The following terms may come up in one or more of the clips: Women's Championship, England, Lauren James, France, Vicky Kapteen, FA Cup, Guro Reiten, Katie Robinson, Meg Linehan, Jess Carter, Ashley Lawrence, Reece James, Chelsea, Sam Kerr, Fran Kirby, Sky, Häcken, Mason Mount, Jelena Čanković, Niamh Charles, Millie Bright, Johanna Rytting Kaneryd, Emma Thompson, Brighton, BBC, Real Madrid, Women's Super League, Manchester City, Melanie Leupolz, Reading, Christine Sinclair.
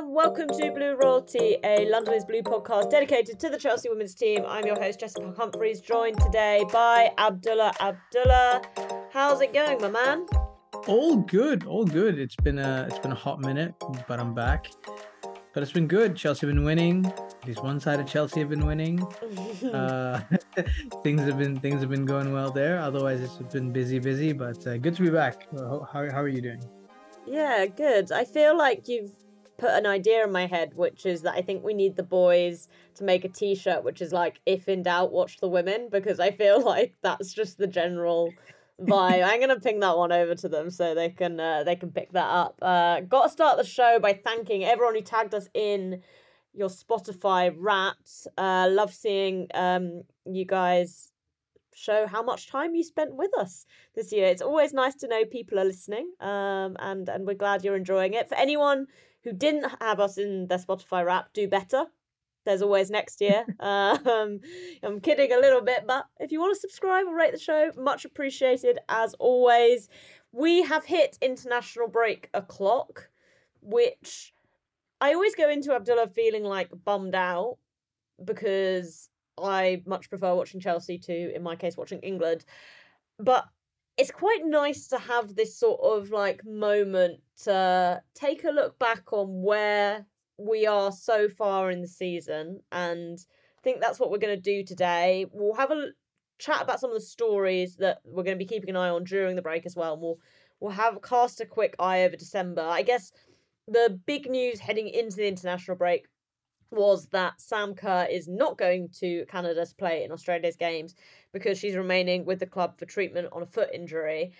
and welcome to Blue Royalty, a London is Blue podcast dedicated to the Chelsea women's team. I'm your host, Jessica Humphreys, joined today by Abdullah. Abdullah, how's it going, my man? All good. It's been a hot minute, but I'm back. But it's been good. Chelsea have been winning. At least one side of Chelsea have been winning. Things have been going well there. Otherwise, it's been busy. But good to be back. How are you doing? Yeah, good. I feel like you've put an idea in my head, which is that I think we need the boys to make a t-shirt, which is like, if in doubt, watch the women, because I feel like that's just the general vibe. I'm going to ping that one over to them so they can pick that up. Got to start the show by thanking everyone who tagged us in your Spotify Wrapped. Love seeing you guys show how much time you spent with us this year. It's always nice to know people are listening, and we're glad you're enjoying it. For anyone who didn't have us in their Spotify Wrapped, do better. There's always next year. I'm kidding a little bit, but if you want to subscribe or rate the show, much appreciated as always. We have hit international break o'clock, which I always go into, Abdullah, feeling like bummed out because I much prefer watching Chelsea to, in my case, watching England. But it's quite nice to have this sort of like moment to take a look back on where we are so far in the season, and I think that's what we're going to do today. We'll have a chat about some of the stories that we're going to be keeping an eye on during the break as well, and we'll have cast a quick eye over December. I guess the big news heading into the international break was that Sam Kerr is not going to Canada to play in Australia's games because she's remaining with the club for treatment on a foot injury.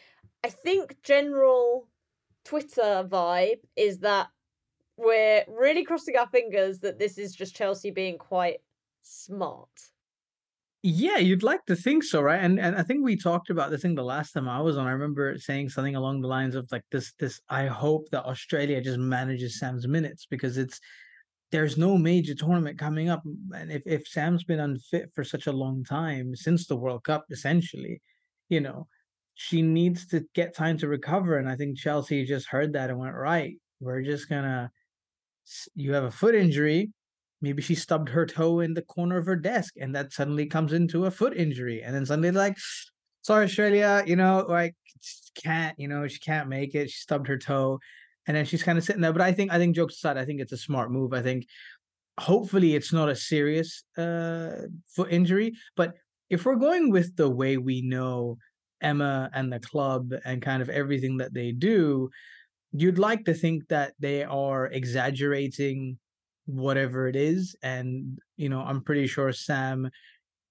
I think general Twitter vibe is that we're really crossing our fingers that this is just Chelsea being quite smart. Yeah, you'd like to think so, right? And I think we talked about this thing the last time I was on. I remember saying something along the lines of like this, I hope that Australia just manages Sam's minutes, because there's no major tournament coming up. And if Sam's been unfit for such a long time, since the World Cup, essentially, you know, she needs to get time to recover. And I think Chelsea just heard that and went, right, we're just going to, you have a foot injury. Maybe she stubbed her toe in the corner of her desk, and that suddenly comes into a foot injury. And then suddenly like, sorry, Australia, you know, like she can't make it. She stubbed her toe. And then she's kind of sitting there. But I think jokes aside, I think it's a smart move. I think hopefully it's not a serious foot injury. But if we're going with the way we know Emma and the club and kind of everything that they do, you'd like to think that they are exaggerating whatever it is. And, you know, I'm pretty sure Sam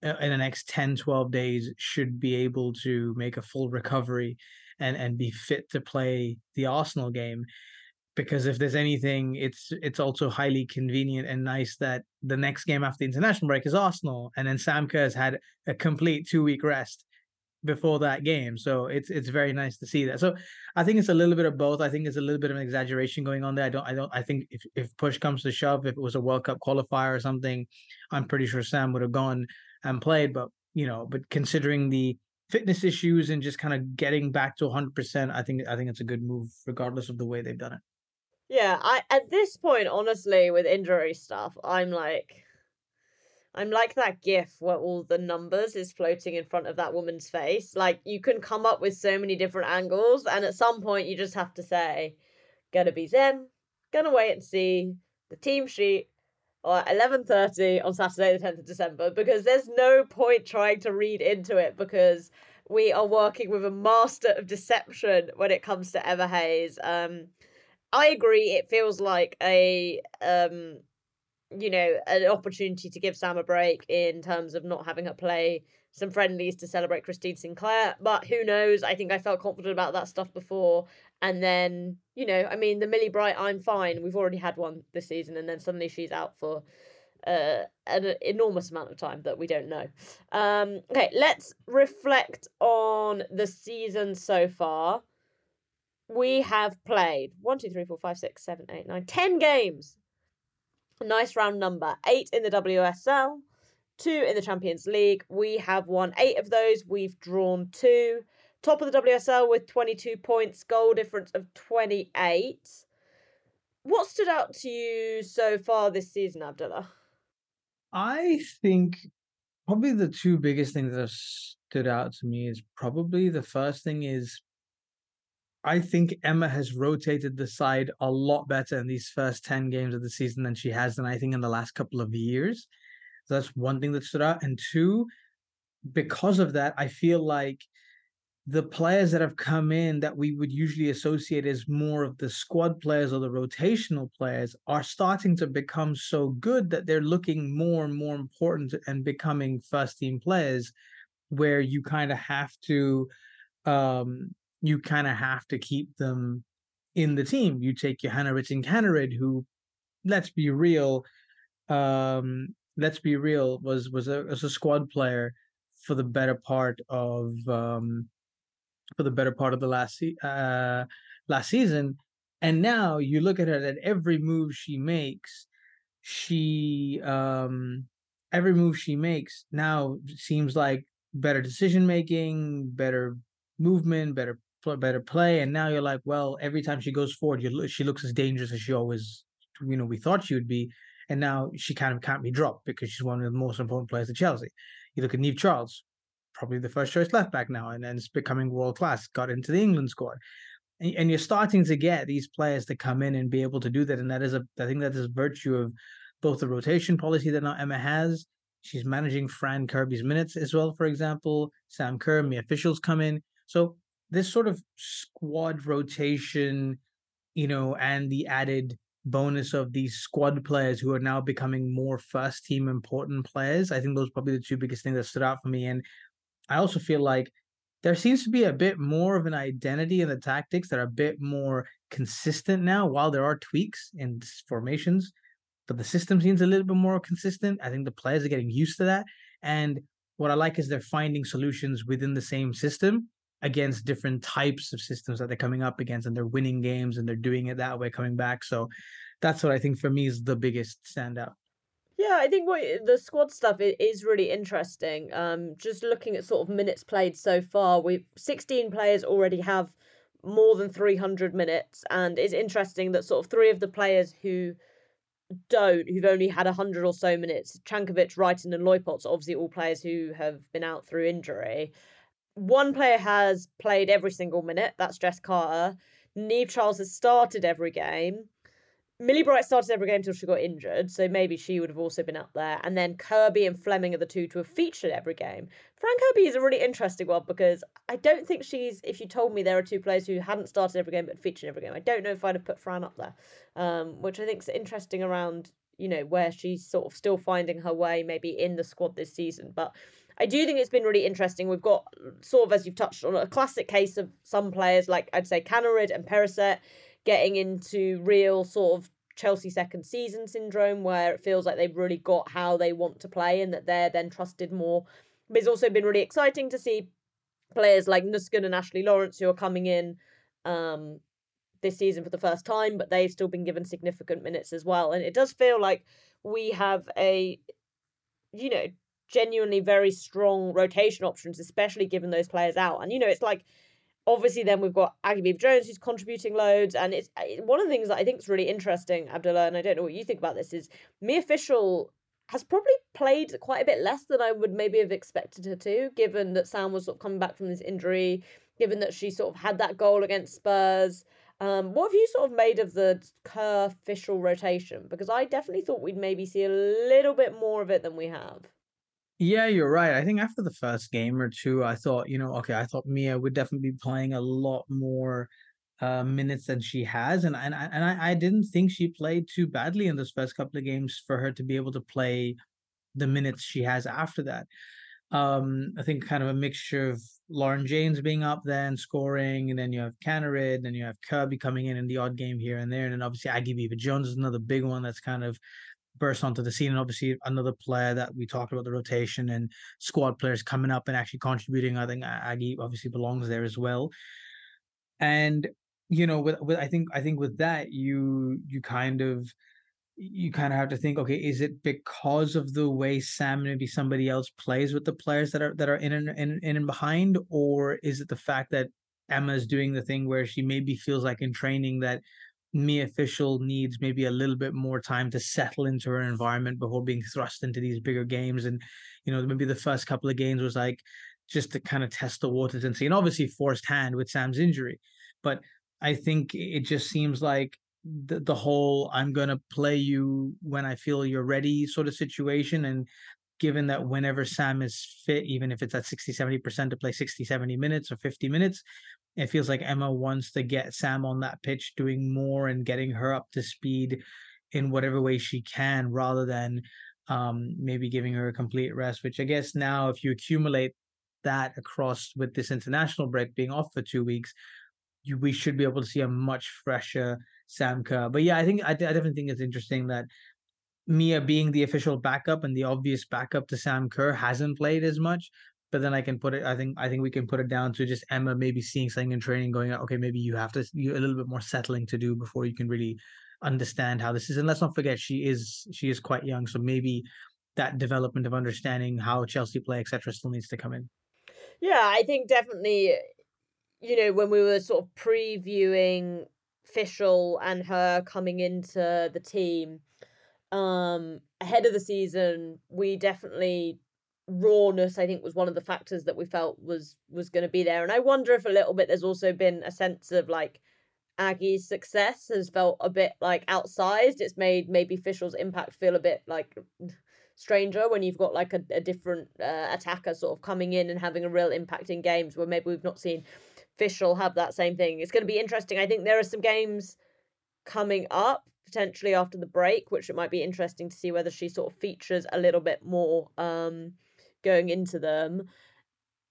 in the next 10, 12 days should be able to make a full recovery and be fit to play the Arsenal game, because if there's anything, it's also highly convenient and nice that the next game after the international break is Arsenal, and then Sam Kerr's had a complete 2-week rest before that game, so it's very nice to see that. So I think it's a little bit of both. I think there's a little bit of an exaggeration going on there. I think if push comes to shove, if it was a World Cup qualifier or something, I'm pretty sure Sam would have gone and played. But you know, but considering the fitness issues and just kind of getting back to 100%, I think it's a good move regardless of the way they've done it. Yeah, I at this point, honestly, with injury stuff, I'm like that gif where all the numbers is floating in front of that woman's face. Like, you can come up with so many different angles, and at some point you just have to say, gonna be zen, gonna wait and see the team sheet or 11:30 on Saturday the 10th of December, because there's no point trying to read into it, because we are working with a master of deception when it comes to Emma Hayes. I agree, it feels like an opportunity to give Sam a break in terms of not having her play some friendlies to celebrate Christine Sinclair, but who knows? I think I felt confident about that stuff before. And then, you know, I mean, the Millie Bright, I'm fine. We've already had one this season, and then suddenly she's out for an enormous amount of time that we don't know. Okay, let's reflect on the season so far. We have played 10 games. A nice round number. 8 in the WSL, 2 in the Champions League. We have won 8 of those. We've drawn 2. Top of the WSL with 22 points, goal difference of 28. What stood out to you so far this season, Abdullah? I think probably the two biggest things that have stood out to me is probably the first thing is I think Emma has rotated the side a lot better in these first 10 games of the season than she has, and I think in the last couple of years. So that's one thing that stood out. And two, because of that, I feel like the players that have come in that we would usually associate as more of the squad players or the rotational players are starting to become so good that they're looking more and more important and becoming first team players, where you kind of have to keep them in the team. You take Johanna Rytting Kaneryd, who, let's be real, was a squad player for the better part of the last season, and now you look at her at every move she makes. Every move she makes now seems like better decision making, better movement, better play. And now you're like, well, every time she goes forward, she looks as dangerous as she always, we thought she would be. And now she kind of can't be dropped because she's one of the most important players at Chelsea. You look at Niamh Charles, probably the first choice left back now, and it's becoming world class, got into the England squad. And you're starting to get these players to come in and be able to do that. And that is I think that is virtue of both the rotation policy that now Emma has. She's managing Fran Kirby's minutes as well, for example. Sam Kerr, Mia Fishel's come in. So this sort of squad rotation, and the added bonus of these squad players who are now becoming more first team important players, I think those are probably the two biggest things that stood out for me. And I also feel like there seems to be a bit more of an identity in the tactics that are a bit more consistent now. While there are tweaks in formations, but the system seems a little bit more consistent. I think the players are getting used to that. And what I like is they're finding solutions within the same system against different types of systems that they're coming up against, and they're winning games and they're doing it that way coming back. So that's what I think for me is the biggest standout. Yeah, I think the squad stuff is really interesting. Just looking at sort of minutes played so far, we've 16 players already have more than 300 minutes. And it's interesting that sort of three of the players who've only had 100 or so minutes, Čanković, Wrighton and Leupold's, obviously all players who have been out through injury. One player has played every single minute. That's Jess Carter. Niamh Charles has started every game. Millie Bright started every game until she got injured, so maybe she would have also been up there. And then Kirby and Fleming are the two to have featured every game. Fran Kirby is a really interesting one because I don't think if you told me there are two players who hadn't started every game but featured every game, I don't know if I'd have put Fran up there, which I think is interesting around, where she's sort of still finding her way maybe in the squad this season. But I do think it's been really interesting. We've got sort of, as you've touched on, a classic case of some players, like I'd say Kaneryd and Perisic, getting into real sort of Chelsea second season syndrome, where it feels like they've really got how they want to play and that they're then trusted more. But it's also been really exciting to see players like Nuskin and Ashley Lawrence, who are coming in this season for the first time, but they've still been given significant minutes as well. And it does feel like we have a, genuinely very strong rotation options, especially given those players out. And, it's like, obviously then we've got Aggie Beever-Jones, who's contributing loads. And it's one of the things that I think is really interesting, Abdullah, and I don't know what you think about this, is Mia Fishel has probably played quite a bit less than I would maybe have expected her to, given that Sam was sort of coming back from this injury, given that she sort of had that goal against Spurs. What have you sort of made of the Kerr-Fishel rotation? Because I definitely thought we'd maybe see a little bit more of it than we have. Yeah, you're right. I think after the first game or two, I thought, I thought Mia would definitely be playing a lot more minutes than she has. And I didn't think she played too badly in those first couple of games for her to be able to play the minutes she has after that. I think kind of a mixture of Lauren James being up there and scoring, and then you have Kaneryd, then you have Kirby coming in the odd game here and there. And then obviously Aggie Beever-Jones is another big one that's kind of burst onto the scene, and obviously another player that we talked about, the rotation and squad players coming up and actually contributing. I think Aggie obviously belongs there as well. And I think with that you kind of have to think, okay, is it because of the way Sam and maybe somebody else plays with the players that are in and behind, or is it the fact that Emma's doing the thing where she maybe feels like in training that Mia Fishel needs maybe a little bit more time to settle into her environment before being thrust into these bigger games. And, you know, maybe the first couple of games was like just to kind of test the waters and see, and obviously forced hand with Sam's injury. But I think it just seems like the whole I'm going to play you when I feel you're ready sort of situation. And given that whenever Sam is fit, even if it's at 60-70% to play 60-70 minutes or 50 minutes, it feels like Emma wants to get Sam on that pitch doing more and getting her up to speed in whatever way she can, rather than maybe giving her a complete rest, which I guess now if you accumulate that across with this international break being off for 2 weeks, we should be able to see a much fresher Sam Kerr. But yeah, I definitely think it's interesting that Mia, being the official backup and the obvious backup to Sam Kerr, hasn't played as much. But then I can put it, I think we can put it down to just Emma maybe seeing something in training, going, okay, maybe you have to, you're a little bit more settling to do before you can really understand how this is. And let's not forget, she is quite young. So maybe that development of understanding how Chelsea play, etc., still needs to come in. Yeah, I think definitely, you know, when we were sort of previewing Fishel and her coming into the team ahead of the season, we definitely, rawness I think was one of the factors that we felt was going to be there. And I wonder if a little bit there's also been a sense of like Aggie's success has felt a bit like outsized. It's made maybe Fishel's impact feel a bit like stranger when you've got like a different attacker sort of coming in and having a real impact in games where maybe we've not seen Fishel have that same thing. It's going to be interesting. I think there are some games coming up potentially after the break, which it might be interesting to see whether she sort of features a little bit more going into them.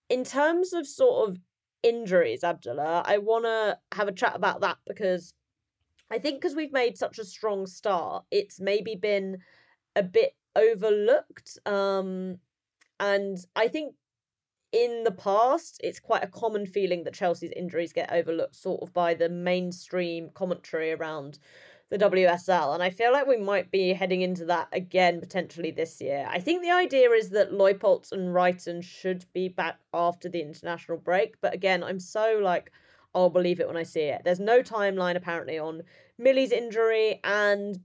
In terms of sort of injuries, Abdullah, I want to have a chat about that because I think because we've made such a strong start, it's maybe been a bit overlooked. And I think in the past, it's quite a common feeling that Chelsea's injuries get overlooked sort of by the mainstream commentary around the WSL. And I feel like we might be heading into that again potentially this year. I think the idea is that Leupolz and Wrighton should be back after the international break. But again, I'm so like, I'll believe it when I see it. There's no timeline apparently on Millie's injury, and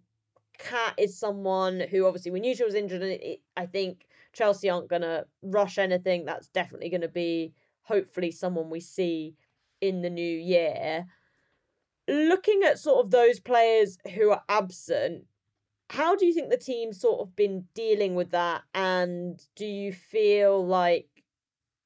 Kat is someone who obviously we knew she was injured, and I think Chelsea aren't going to rush anything. That's definitely going to be hopefully someone we see in the new year. Looking at sort of those players who are absent, how do you think the team's sort of been dealing with that? And do you feel like,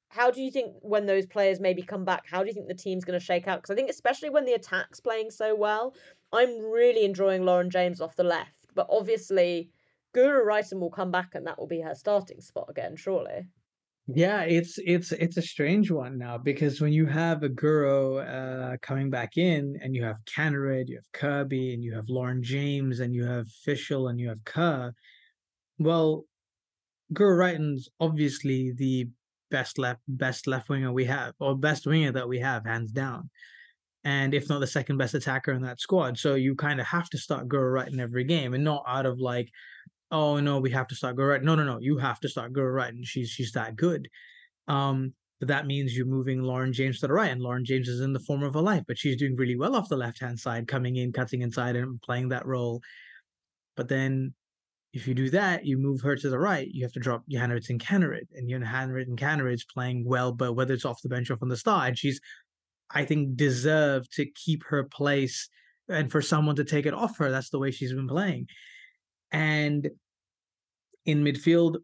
how do you think when those players maybe come back, how do you think the team's going to shake out? Because I think especially when the attack's playing so well, I'm really enjoying Lauren James off the left. But obviously, Guro Reiten will come back and that will be her starting spot again, surely. Yeah, it's a strange one now, because when you have a Guro coming back in, and you have Kaneryd, you have Kirby, and you have Lauren James, and you have Fishel, and you have Kerr, well, Guro Reiten's obviously the best left winger we have, or best winger that we have, hands down. And if not the second best attacker in that squad. So you kind of have to start Guro Reiten every game, and not out of like, oh no, we have to start Guro Reiten. No, you have to start Guro Reiten. She's that good. But that means you're moving Lauren James to the right, and Lauren James is in the form of her life, but she's doing really well off the left-hand side, coming in, cutting inside and playing that role. But then if you do that, you move her to the right, you have to drop Johanna Rytting Kaneryd, and Johanna Rytting Kaneryd's playing well, but whether it's off the bench or from the start, and she's, I think, deserved to keep her place, and for someone to take it off her, that's the way she's been playing. And in midfield,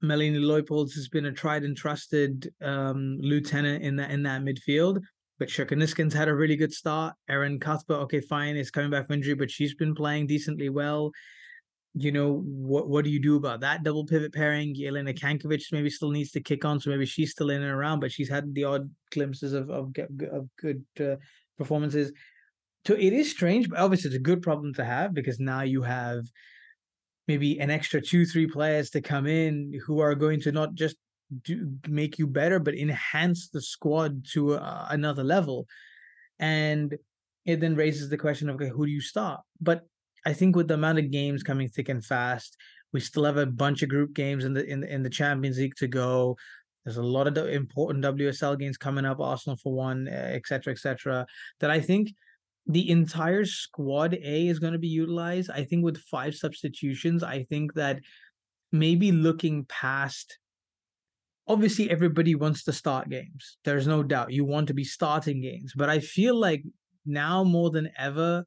Melanie Leupolz has been a tried and trusted lieutenant in that midfield. But Sherkaniskin's had a really good start. Erin Cuthbert, okay, fine, is coming back from injury, but she's been playing decently well. You know, what do you do about that double pivot pairing? Jelena Čanković maybe still needs to kick on, so maybe she's still in and around, but she's had the odd glimpses of good performances. So it is strange, but obviously it's a good problem to have, because now you have maybe an extra 2-3 players to come in who are going to not just make you better, but enhance the squad to another level. And it then raises the question of, okay, who do you start? But I think with the amount of games coming thick and fast, we still have a bunch of group games in the Champions League to go. There's a lot of important WSL games coming up, Arsenal for one, et cetera, that I think the entire squad A is going to be utilized. I think with 5 substitutions, I think that maybe looking past, obviously everybody wants to start games. There's no doubt you want to be starting games. But I feel like now more than ever,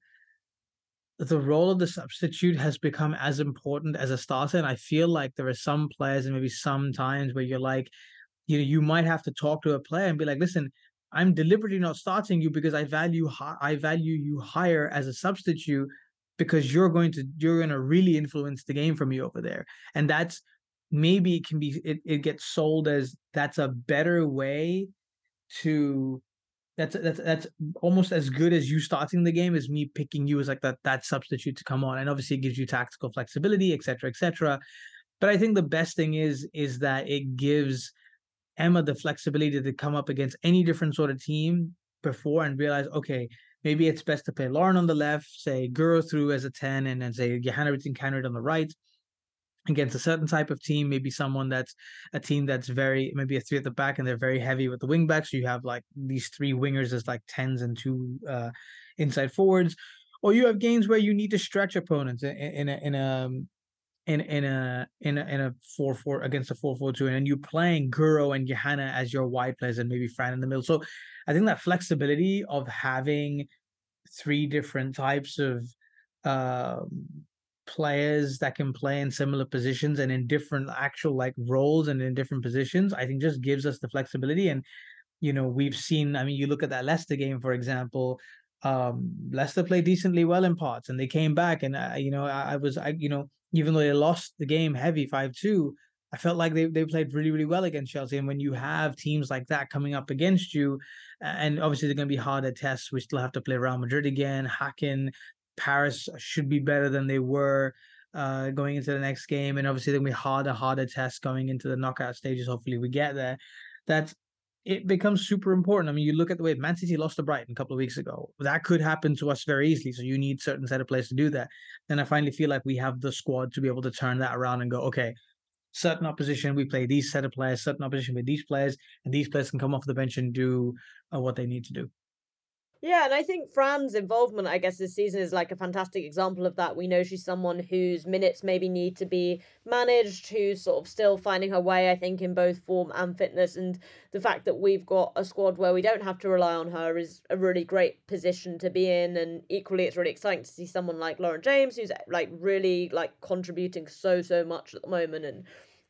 the role of the substitute has become as important as a starter. And I feel like there are some players and maybe some times where you're like, you know, you might have to talk to a player and be like, listen, I'm deliberately not starting you because I value you higher as a substitute because you're going to really influence the game for me over there. And that's maybe it can be, it gets sold as that's a better way to, that's almost as good as you starting the game as me picking you as like that substitute to come on. And obviously it gives you tactical flexibility, et cetera, et cetera. But I think the best thing is that it gives Emma the flexibility to come up against any different sort of team before and realize, okay, maybe it's best to play Lauren on the left, say Guro through as a 10, and then say Johanna Rytting Kaneryd on the right against a certain type of team, maybe someone that's a team that's very, maybe a 3 at the back and they're very heavy with the wing backs. So you have like these 3 wingers as like 10s and 2 inside forwards, or you have games where you need to stretch opponents in a 4-4 against a 4-4-2, and you're playing Guro and Johanna as your wide players and maybe Fran in the middle. So I think that flexibility of having 3 different types of players that can play in similar positions and in different actual like roles and in different positions, I think just gives us the flexibility. And you know, we've seen, I mean, you look at that Leicester game, for example. Leicester played decently well in parts, and they came back. And even though they lost the game heavy 5-2, I felt like they played really, really well against Chelsea. And when you have teams like that coming up against you, and obviously they're going to be harder tests. We still have to play Real Madrid again. Häcken, Paris should be better than they were going into the next game. And obviously there'll be harder tests going into the knockout stages. Hopefully we get there. It becomes super important. I mean, you look at the way Man City lost to Brighton a couple of weeks ago. That could happen to us very easily. So you need a certain set of players to do that. And I finally feel like we have the squad to be able to turn that around and go, okay, certain opposition, we play these set of players, certain opposition with these players, and these players can come off the bench and do what they need to do. Yeah, and I think Fran's involvement, I guess, this season is like a fantastic example of that. We know she's someone whose minutes maybe need to be managed, who's sort of still finding her way, I think, in both form and fitness. And the fact that we've got a squad where we don't have to rely on her is a really great position to be in. And equally, it's really exciting to see someone like Lauren James, who's like really like contributing so much at the moment and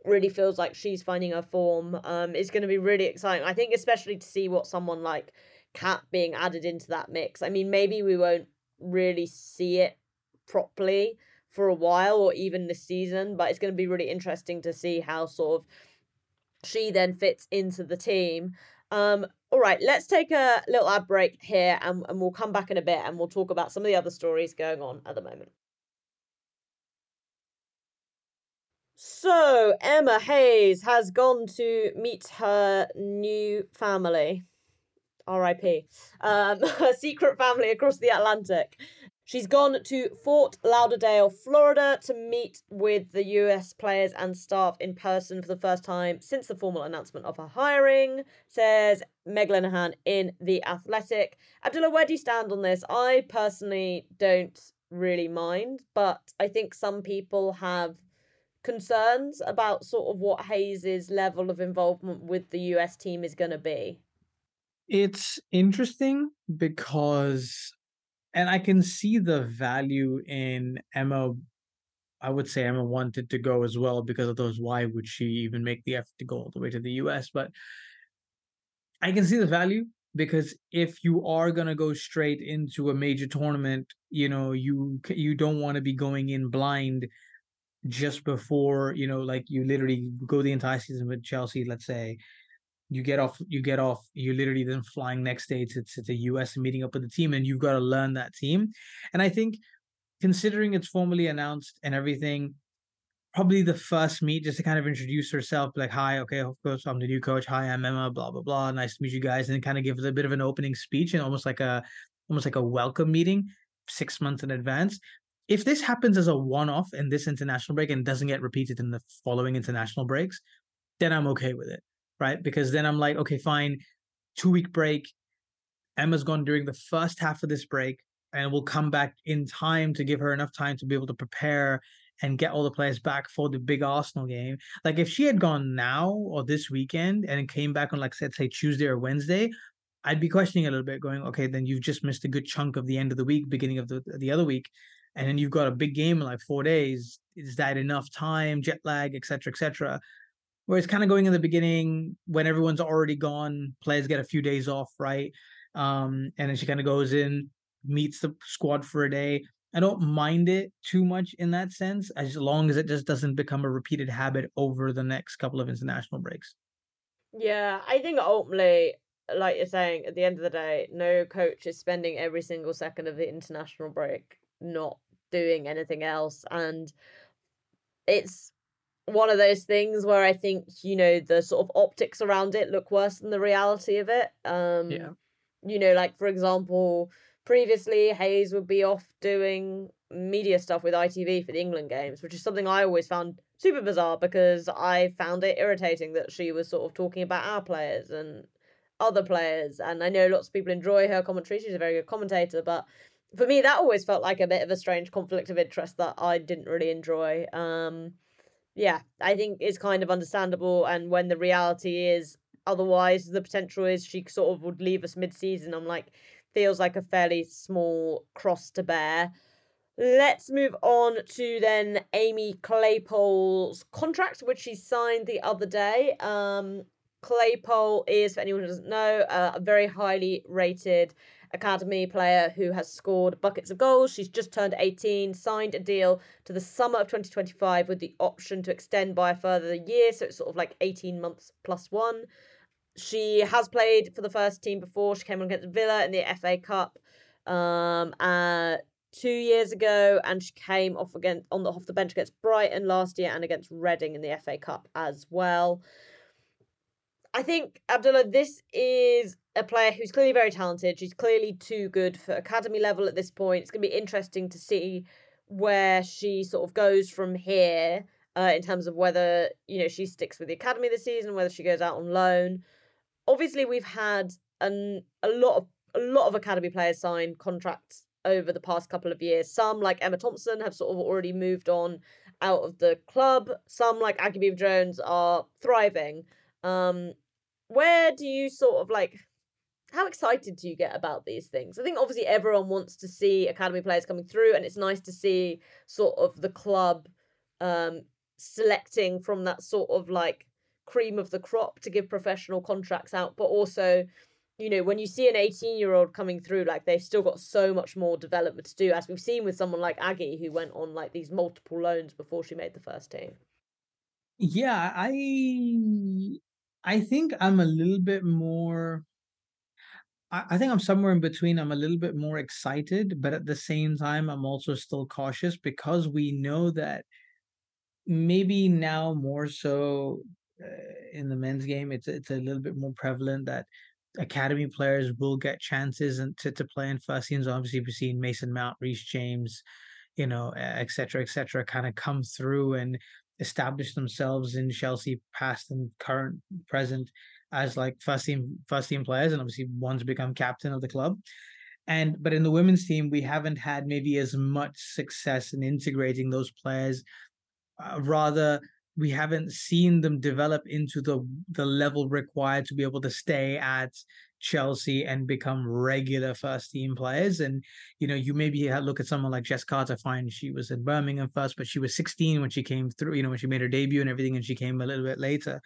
really feels like she's finding her form. It's going to be really exciting, I think, especially to see what someone like Kat being added into that mix. I mean, maybe we won't really see it properly for a while or even this season, but it's going to be really interesting to see how sort of she then fits into the team. All right, let's take a little ad break here and we'll come back in a bit and we'll talk about some of the other stories going on at the moment. So Emma Hayes has gone to meet her new family. R.I.P. Her secret family across the Atlantic. She's gone to Fort Lauderdale, Florida, to meet with the US players and staff in person for the first time since the formal announcement of her hiring, says Meg Linehan in The Athletic. Abdullah, where do you stand on this? I personally don't really mind, but I think some people have concerns about sort of what Hayes' level of involvement with the US team is going to be. It's interesting because, and I can see the value in Emma. I would say Emma wanted to go as well because of those. Why would she even make the effort to go all the way to the US? But I can see the value because if you are going to go straight into a major tournament, you know, you don't want to be going in blind just before, you know, like you literally go the entire season with Chelsea, let's say. You get off, you're literally then flying next day to the US and meeting up with the team, and you've got to learn that team. And I think considering it's formally announced and everything, probably the first meet just to kind of introduce herself, like, hi, okay, of course, I'm the new coach. Hi, I'm Emma, blah, blah, blah. Nice to meet you guys. And kind of give a bit of an opening speech and almost like a welcome meeting 6 months in advance. If this happens as a one-off in this international break and doesn't get repeated in the following international breaks, then I'm okay with it. Right? Because then I'm like, okay, fine, 2-week break. Emma's gone during the first half of this break. and will come back in time to give her enough time to be able to prepare and get all the players back for the big Arsenal game. Like, if she had gone now or this weekend and came back on, like, let's say Tuesday or Wednesday, I'd be questioning a little bit, going, okay, then you've just missed a good chunk of the end of the week, beginning of the other week, and then you've got a big game in like 4 days. Is that enough time? Jet lag, et cetera, et cetera. Whereas kind of going in the beginning when everyone's already gone, players get a few days off, right? And then she kind of goes in, meets the squad for a day. I don't mind it too much in that sense, as long as it just doesn't become a repeated habit over the next couple of international breaks. Yeah, I think ultimately, like you're saying, at the end of the day, no coach is spending every single second of the international break not doing anything else. And it's one of those things where I think, you know, the sort of optics around it look worse than the reality of it. Yeah. You know, like, for example, previously, Hayes would be off doing media stuff with ITV for the England games, which is something I always found super bizarre because I found it irritating that she was sort of talking about our players and other players. And I know lots of people enjoy her commentary. She's a very good commentator. But for me, that always felt like a bit of a strange conflict of interest that I didn't really enjoy. Yeah, I think it's kind of understandable. And when the reality is otherwise, the potential is she sort of would leave us mid-season. I'm like, feels like a fairly small cross to bear. Let's move on to then Amy Claypole's contract, which she signed the other day. Claypole is, for anyone who doesn't know, a very highly rated academy player who has scored buckets of goals. She's just turned 18, signed a deal to the summer of 2025 with the option to extend by a further year. So it's sort of like 18 months plus one. She has played for the first team before. She came on against Villa in the FA Cup 2 years ago, and she came off the bench against Brighton last year and against Reading in the FA Cup as well. I think, Abdullah, this is a player who's clearly very talented. She's clearly too good for academy level at this point. It's going to be interesting to see where she sort of goes from here in terms of whether, you know, she sticks with the academy this season, whether she goes out on loan. Obviously, we've had a lot of academy players sign contracts over the past couple of years. Some, like Emma Thompson, have sort of already moved on out of the club. Some, like Aggie Beever-Jones, are thriving. Where do you sort of, like, how excited do you get about these things? I think obviously everyone wants to see academy players coming through, and it's nice to see sort of the club selecting from that sort of, like, cream of the crop to give professional contracts out. But also, you know, when you see an 18-year-old coming through, like, they've still got so much more development to do, as we've seen with someone like Aggie, who went on, like, these multiple loans before she made the first team. Yeah, I think I'm a little bit more, I think I'm somewhere in between. I'm a little bit more excited, but at the same time, I'm also still cautious, because we know that maybe now more so in the men's game, it's a little bit more prevalent that academy players will get chances and to play in first teams. Obviously, we've seen Mason Mount, Reece James, you know, et cetera, kind of come through and establish themselves in Chelsea, past and current, present, as like first team players, and obviously one's become captain of the club. But in the women's team, we haven't had maybe as much success in integrating those players. Rather, we haven't seen them develop into the level required to be able to stay at Chelsea and become regular first team players. And, you know, you maybe look at someone like Jess Carter. Fine, she was in Birmingham first, but she was 16 when she came through, you know, when she made her debut and everything, and she came in a little bit later.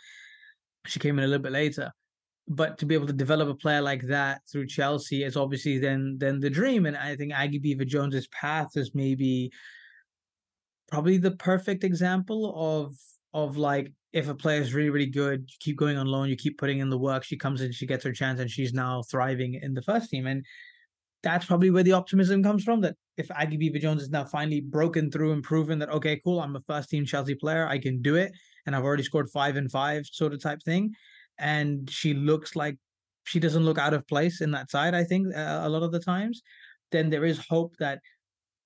But to be able to develop a player like that through Chelsea is obviously then the dream. And I think Aggie Beever-Jones's path is maybe probably the perfect example of like, if a player is really, really good, you keep going on loan, you keep putting in the work, she comes in, she gets her chance, and she's now thriving in the first team. And that's probably where the optimism comes from, that if Aggie Beever-Jones is now finally broken through and proven that, okay, cool, I'm a first-team Chelsea player, I can do it, and I've already scored 5 and 5 sort of type thing. And she looks like she doesn't look out of place in that side, I think, a lot of the times. Then there is hope that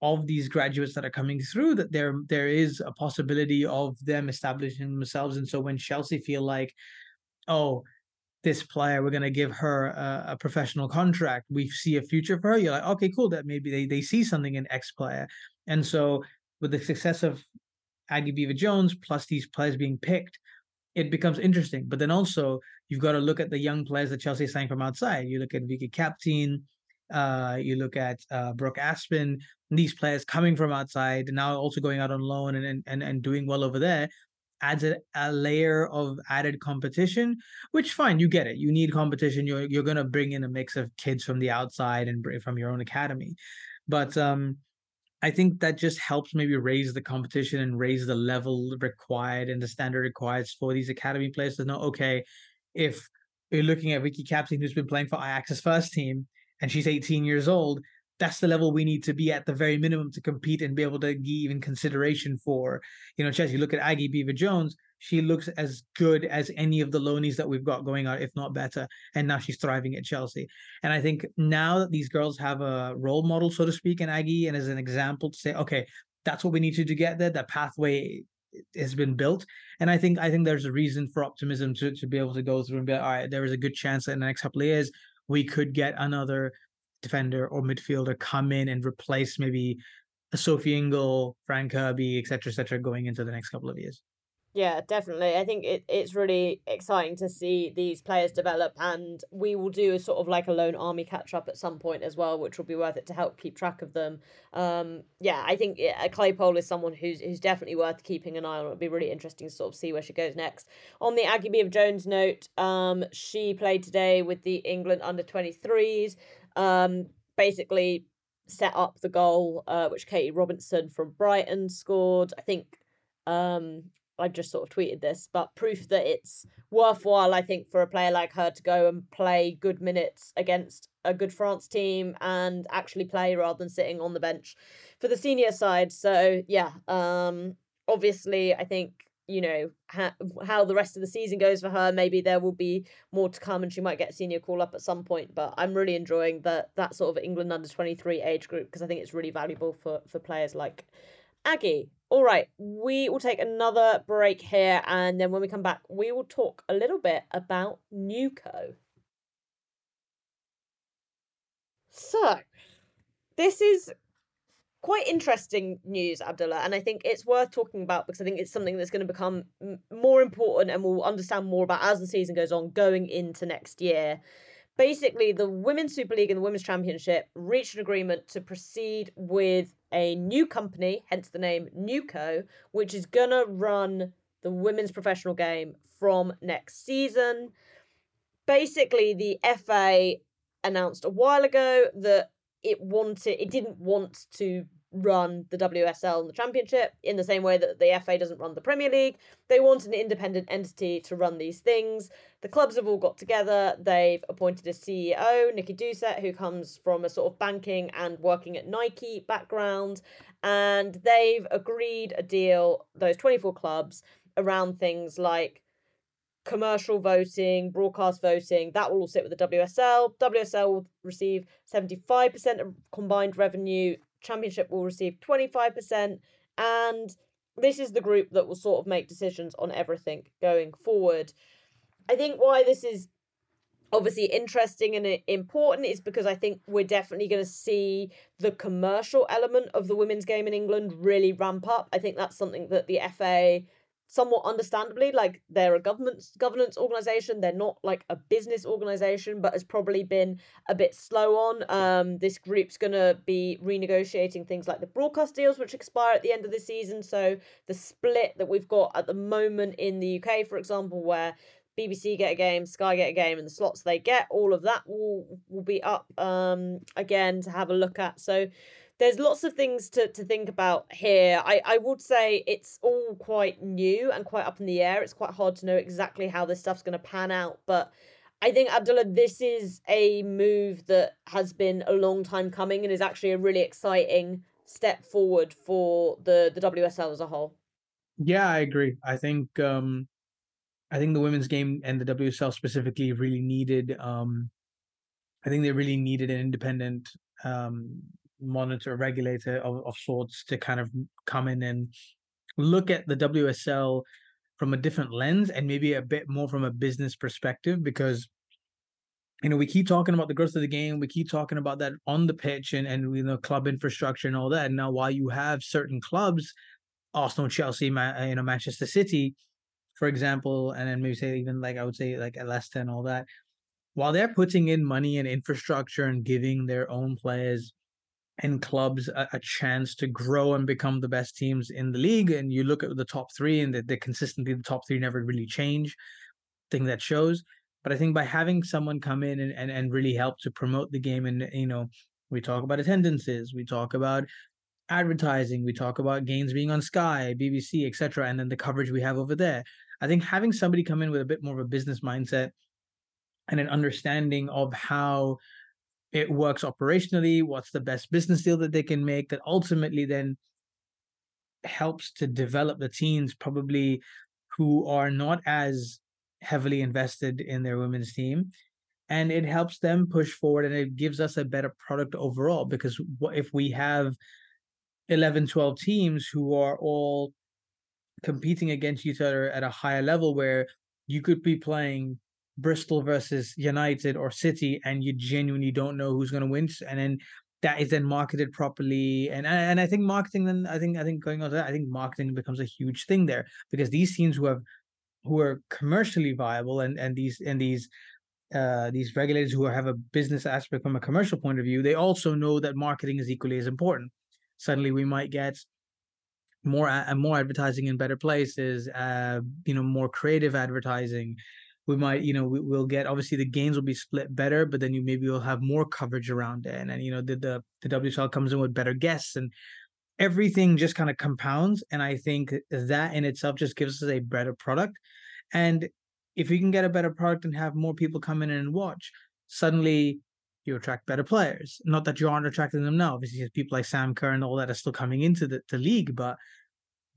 of these graduates that are coming through, that there is a possibility of them establishing themselves. And so when Chelsea feel like, oh, this player, we're going to give her a professional contract. We see a future for her. You're like, okay, cool. That maybe they see something in X player. And so with the success of Aggie Beever-Jones plus these players being picked, it becomes interesting. But then also you've got to look at the young players that Chelsea signed from outside. You look at Vicky Kapteen, you look at Brooke Aspen, these players coming from outside and now also going out on loan and doing well over there. Adds a layer of added competition, which fine, you get it. You need competition. You're going to bring in a mix of kids from the outside and from your own academy. But I think that just helps maybe raise the competition and raise the level required and the standard required for these academy players to know, okay, if you're looking at Vicky Kapteen, who's been playing for Ajax's first team, and she's 18 years old, that's the level we need to be at the very minimum to compete and be able to give in consideration for, you know, Chelsea. You look at Aggie Beever-Jones, she looks as good as any of the loanies that we've got going on, if not better. And now she's thriving at Chelsea. And I think now that these girls have a role model, so to speak, in Aggie, and as an example to say, okay, that's what we need to get there. That pathway has been built. And I think there's a reason for optimism to be able to go through and be like, all right, there is a good chance that in the next couple of years, we could get another defender or midfielder come in and replace maybe a Sophie Ingle, Fran Kirby, et cetera, going into the next couple of years. Yeah, definitely. I think it's really exciting to see these players develop, and we will do a sort of like a lone army catch up at some point as well, which will be worth it to help keep track of them. I think Claypole is someone who's definitely worth keeping an eye on. It'll be really interesting to sort of see where she goes next. On the Aggie Beever-Jones note, she played today with the England under-23s. Basically set up the goal, which Katie Robinson from Brighton scored. I think I just sort of tweeted this, but proof that it's worthwhile, I think, for a player like her to go and play good minutes against a good France team and actually play rather than sitting on the bench for the senior side. So, yeah, obviously, I think, you know, how the rest of the season goes for her. Maybe there will be more to come and she might get a senior call up at some point. But I'm really enjoying that sort of England under-23 age group because I think it's really valuable for players like Aggie. All right, we will take another break here. And then when we come back, we will talk a little bit about Newco. So this is quite interesting news, Abdullah, and I think it's worth talking about because I think it's something that's going to become more important and we'll understand more about as the season goes on going into next year. Basically, the Women's Super League and the Women's Championship reached an agreement to proceed with a new company, hence the name Newco, which is going to run the women's professional game from next season. Basically, the FA announced a while ago that it didn't want to run the WSL and the Championship in the same way that the FA doesn't run the Premier League. They want an independent entity to run these things. The clubs have all got together. They've appointed a CEO, Nikki Doucet, who comes from a sort of banking and working at Nike background. And they've agreed a deal, those 24 clubs, around things like commercial voting, broadcast voting, that will all sit with the WSL. WSL will receive 75% of combined revenue. Championship will receive 25%. And this is the group that will sort of make decisions on everything going forward. I think why this is obviously interesting and important is because I think we're definitely going to see the commercial element of the women's game in England really ramp up. I think that's something that the FA... somewhat understandably, like they're a governance organisation, they're not like a business organisation, but has probably been a bit slow on. This group's going to be renegotiating things like the broadcast deals, which expire at the end of the season. So the split that we've got at the moment in the UK, for example, where BBC get a game, Sky get a game, and the slots they get, all of that will be up again to have a look at. So there's lots of things to think about here. I would say it's all quite new and quite up in the air. It's quite hard to know exactly how this stuff's going to pan out. But I think, Abdullah, this is a move that has been a long time coming and is actually a really exciting step forward for the WSL as a whole. Yeah, I agree. I think the women's game and the WSL specifically really needed... I think they really needed an independent... monitor, regulator of sorts to kind of come in and look at the WSL from a different lens and maybe a bit more from a business perspective, because, you know, we keep talking about the growth of the game. We keep talking about that on the pitch and you know, club infrastructure and all that. And now, while you have certain clubs, Arsenal, Chelsea, Manchester City, for example, and then maybe say even like, I would say like Leicester and all that, while they're putting in money and infrastructure and giving their own players and clubs a chance to grow and become the best teams in the league. And you look at the top three and they're consistently the top three, never really change. I think that shows. But I think by having someone come in and really help to promote the game, and, you know, we talk about attendances, we talk about advertising, we talk about games being on Sky, BBC, etc., and then the coverage we have over there. I think having somebody come in with a bit more of a business mindset and an understanding of how it works operationally, what's the best business deal that they can make, that ultimately then helps to develop the teams probably who are not as heavily invested in their women's team, and it helps them push forward, and it gives us a better product overall. Because if we have 11, 12 teams who are all competing against each other at a higher level, where you could be playing Bristol versus United or City and you genuinely don't know who's going to win, and then that is then marketed properly, and I think marketing, then I think going on to that, I think marketing becomes a huge thing there, because these teams who are commercially viable and these regulators who have a business aspect from a commercial point of view, they also know that marketing is equally as important. Suddenly we might get more advertising in better places, more creative advertising. We might, we'll get, obviously the gains will be split better, but then you maybe will have more coverage around it. And the WSL comes in with better guests, and everything just kind of compounds. And I think that in itself just gives us a better product. And if you can get a better product and have more people come in and watch, suddenly you attract better players. Not that you aren't attracting them now, obviously people like Sam Kerr and all that are still coming into the league, but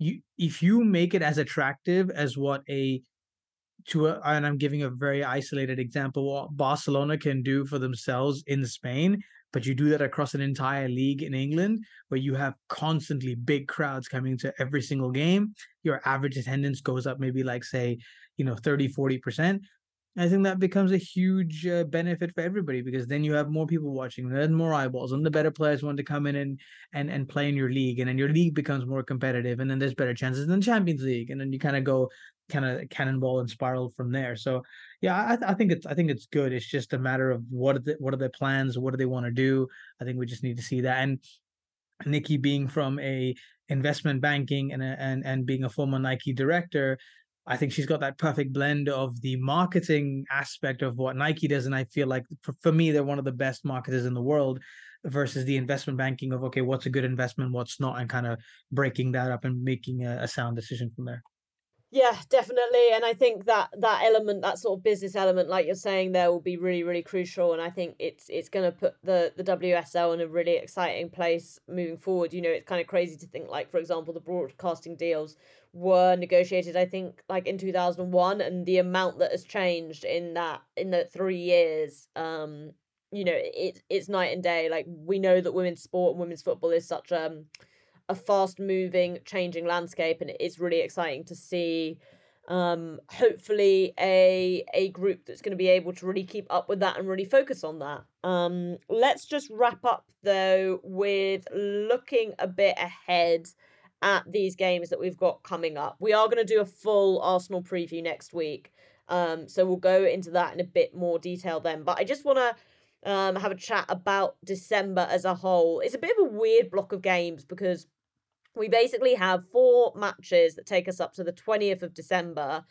if you make it as attractive as what and I'm giving a very isolated example, what Barcelona can do for themselves in Spain, but you do that across an entire league in England, where you have constantly big crowds coming to every single game, your average attendance goes up maybe like, say, 30-40%. I think that becomes a huge benefit for everybody, because then you have more people watching, then more eyeballs, and the better players want to come in and play in your league, and then your league becomes more competitive, and then there's better chances in the Champions League, and then you kind of cannonball and spiral from there. So yeah, I think it's good. It's just a matter of what are their plans, what do they want to do. I think we just need to see that. And Nikki, being from a investment banking and being a former Nike director, I think she's got that perfect blend of the marketing aspect of what Nike does. And I feel like for me, they're one of the best marketers in the world, versus the investment banking of, okay, what's a good investment, what's not, and kind of breaking that up and making a sound decision from there. Yeah, definitely. And I think that element, that sort of business element, like you're saying there, will be really, really crucial. And I think it's going to put the WSL in a really exciting place moving forward. You know, it's kind of crazy to think, like, for example, the broadcasting deals were negotiated, I think, like in 2001, and the amount that has changed in the 3 years, it's night and day. Like, we know that women's sport and women's football is such a fast-moving, changing landscape, and it is really exciting to see hopefully a group that's going to be able to really keep up with that and really focus on that. Let's just wrap up, though, with looking a bit ahead at these games that we've got coming up. We are going to do a full Arsenal preview next week, so we'll go into that in a bit more detail then. But I just want to have a chat about December as a whole. It's a bit of a weird block of games, because we basically have 4 matches that take us up to the 20th of December.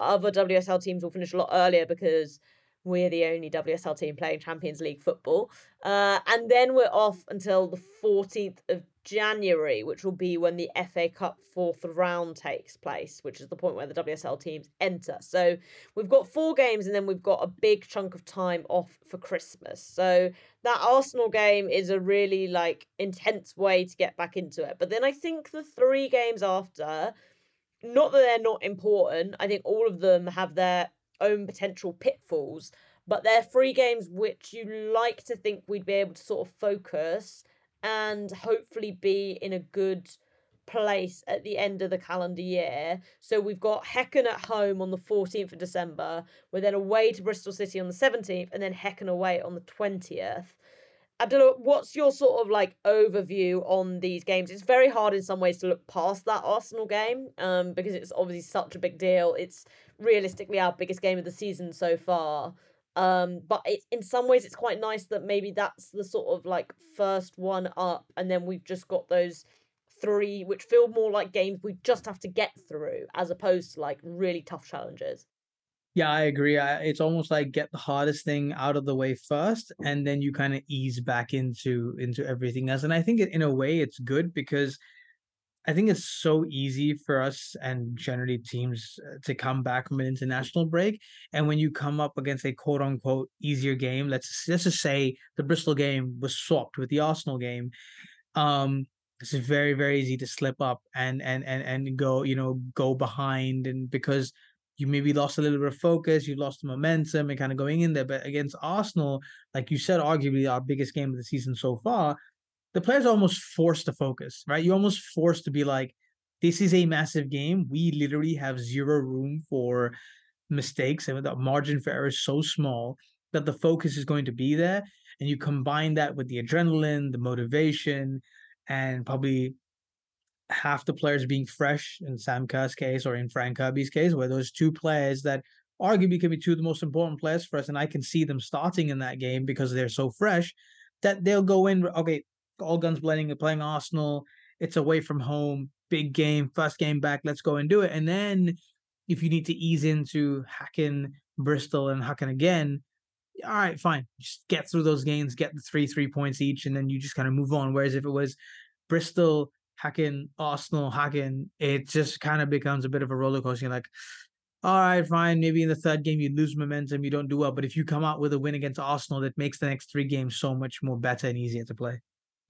Other WSL teams will finish a lot earlier, because we're the only WSL team playing Champions League football. And then we're off until the 14th of January, which will be when the FA Cup 4th round takes place, which is the point where the WSL teams enter. So we've got 4 games, and then we've got a big chunk of time off for Christmas. So that Arsenal game is a really, like, intense way to get back into it. But then I think the 3 games after, not that they're not important, I think all of them have their own potential pitfalls, but they're 3 games which you like to think we'd be able to sort of focus and hopefully be in a good place at the end of the calendar year. So we've got Häcken at home on the 14th of December. We're then away to Bristol City on the 17th and then Häcken away on the 20th. Abdullah, what's your sort of like overview on these games? It's very hard in some ways to look past that Arsenal game because it's obviously such a big deal. It's realistically our biggest game of the season so far. But it, in some ways it's quite nice that maybe that's the sort of like first one up and then we've just got those three which feel more like games we just have to get through as opposed to like really tough challenges. Yeah, I agree. It's almost like get the hardest thing out of the way first, and then you kind of ease back into everything else. And I think in a way it's good because I think it's so easy for us and generally teams to come back from an international break. And when you come up against a quote unquote easier game, let's just say the Bristol game was swapped with the Arsenal game. It's very, very easy to slip up and go behind, and because you maybe lost a little bit of focus, you lost the momentum and kind of going in there. But against Arsenal, like you said, arguably our biggest game of the season so far, the players are almost forced to focus, right? You're almost forced to be like, this is a massive game. We literally have zero room for mistakes, and the margin for error is so small that the focus is going to be there. And you combine that with the adrenaline, the motivation, and probably half the players being fresh in Sam Kerr's case or in Fran Kirby's case, where those two players that arguably could be two of the most important players for us, and I can see them starting in that game because they're so fresh, that they'll go in, okay, all guns blazing, they're playing Arsenal, it's away from home, big game, first game back, let's go and do it. And then if you need to ease into Häcken, Bristol and Häcken again, all right, fine, just get through those games, get the three points each, and then you just kind of move on. Whereas if it was Bristol, Häcken, Arsenal, Häcken, it just kind of becomes a bit of a roller coaster. You're like, all right, fine, maybe in the third game you lose momentum, you don't do well. But if you come out with a win against Arsenal, that makes the next three games so much more better and easier to play.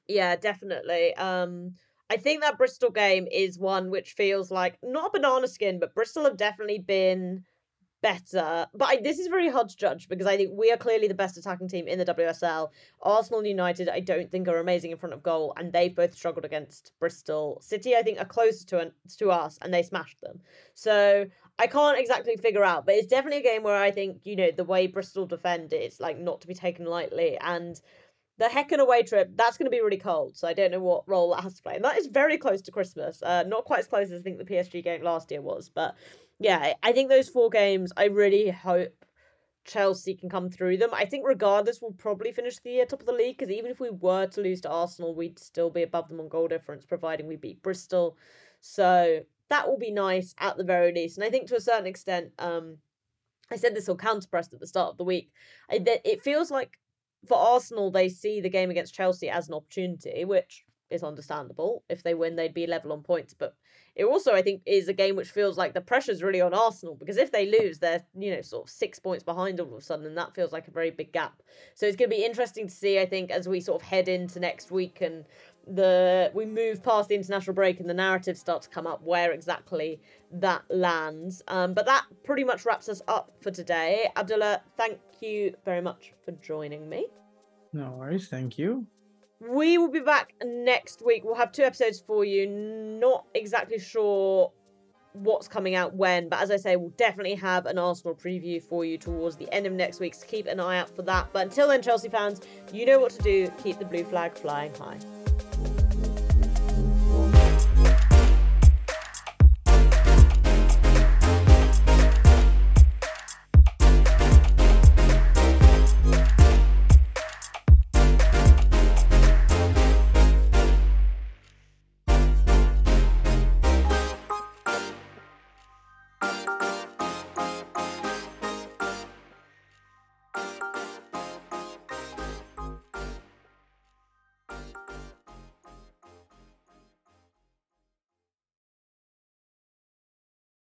Yeah, definitely. I think that Bristol game is one which feels like not a banana skin, but Bristol have definitely been better. But this is very hard to judge because I think we are clearly the best attacking team in the WSL. Arsenal and United, I don't think, are amazing in front of goal, and they've both struggled against Bristol City. I think are closer to us, and they smashed them. So I can't exactly figure out, but it's definitely a game where I think, the way Bristol defend, it's like not to be taken lightly. And the Häcken away trip, that's going to be really cold, so I don't know what role that has to play. And that is very close to Christmas. Not quite as close as I think the PSG game last year was, but yeah, I think those four games, I really hope Chelsea can come through them. I think regardless, we'll probably finish the year top of the league, because even if we were to lose to Arsenal, we'd still be above them on goal difference, providing we beat Bristol. So that will be nice at the very least. And I think to a certain extent, I said this all counter-pressed at the start of the week, that it feels like for Arsenal, they see the game against Chelsea as an opportunity, which is understandable. If they win, they'd be level on points. But it also, I think, is a game which feels like the pressure's really on Arsenal, because if they lose, they're, sort of 6 points behind all of a sudden, and that feels like a very big gap. So it's going to be interesting to see, I think, as we sort of head into next week and we move past the international break and the narratives start to come up, where exactly that lands. But that pretty much wraps us up for today. Abdullah, thank you very much for joining me. No worries, thank you. We will be back next week. We'll have two episodes for you. Not exactly sure what's coming out when, but as I say, we'll definitely have an Arsenal preview for you towards the end of next week, so keep an eye out for that. But until then, Chelsea fans, you know what to do. Keep the blue flag flying high.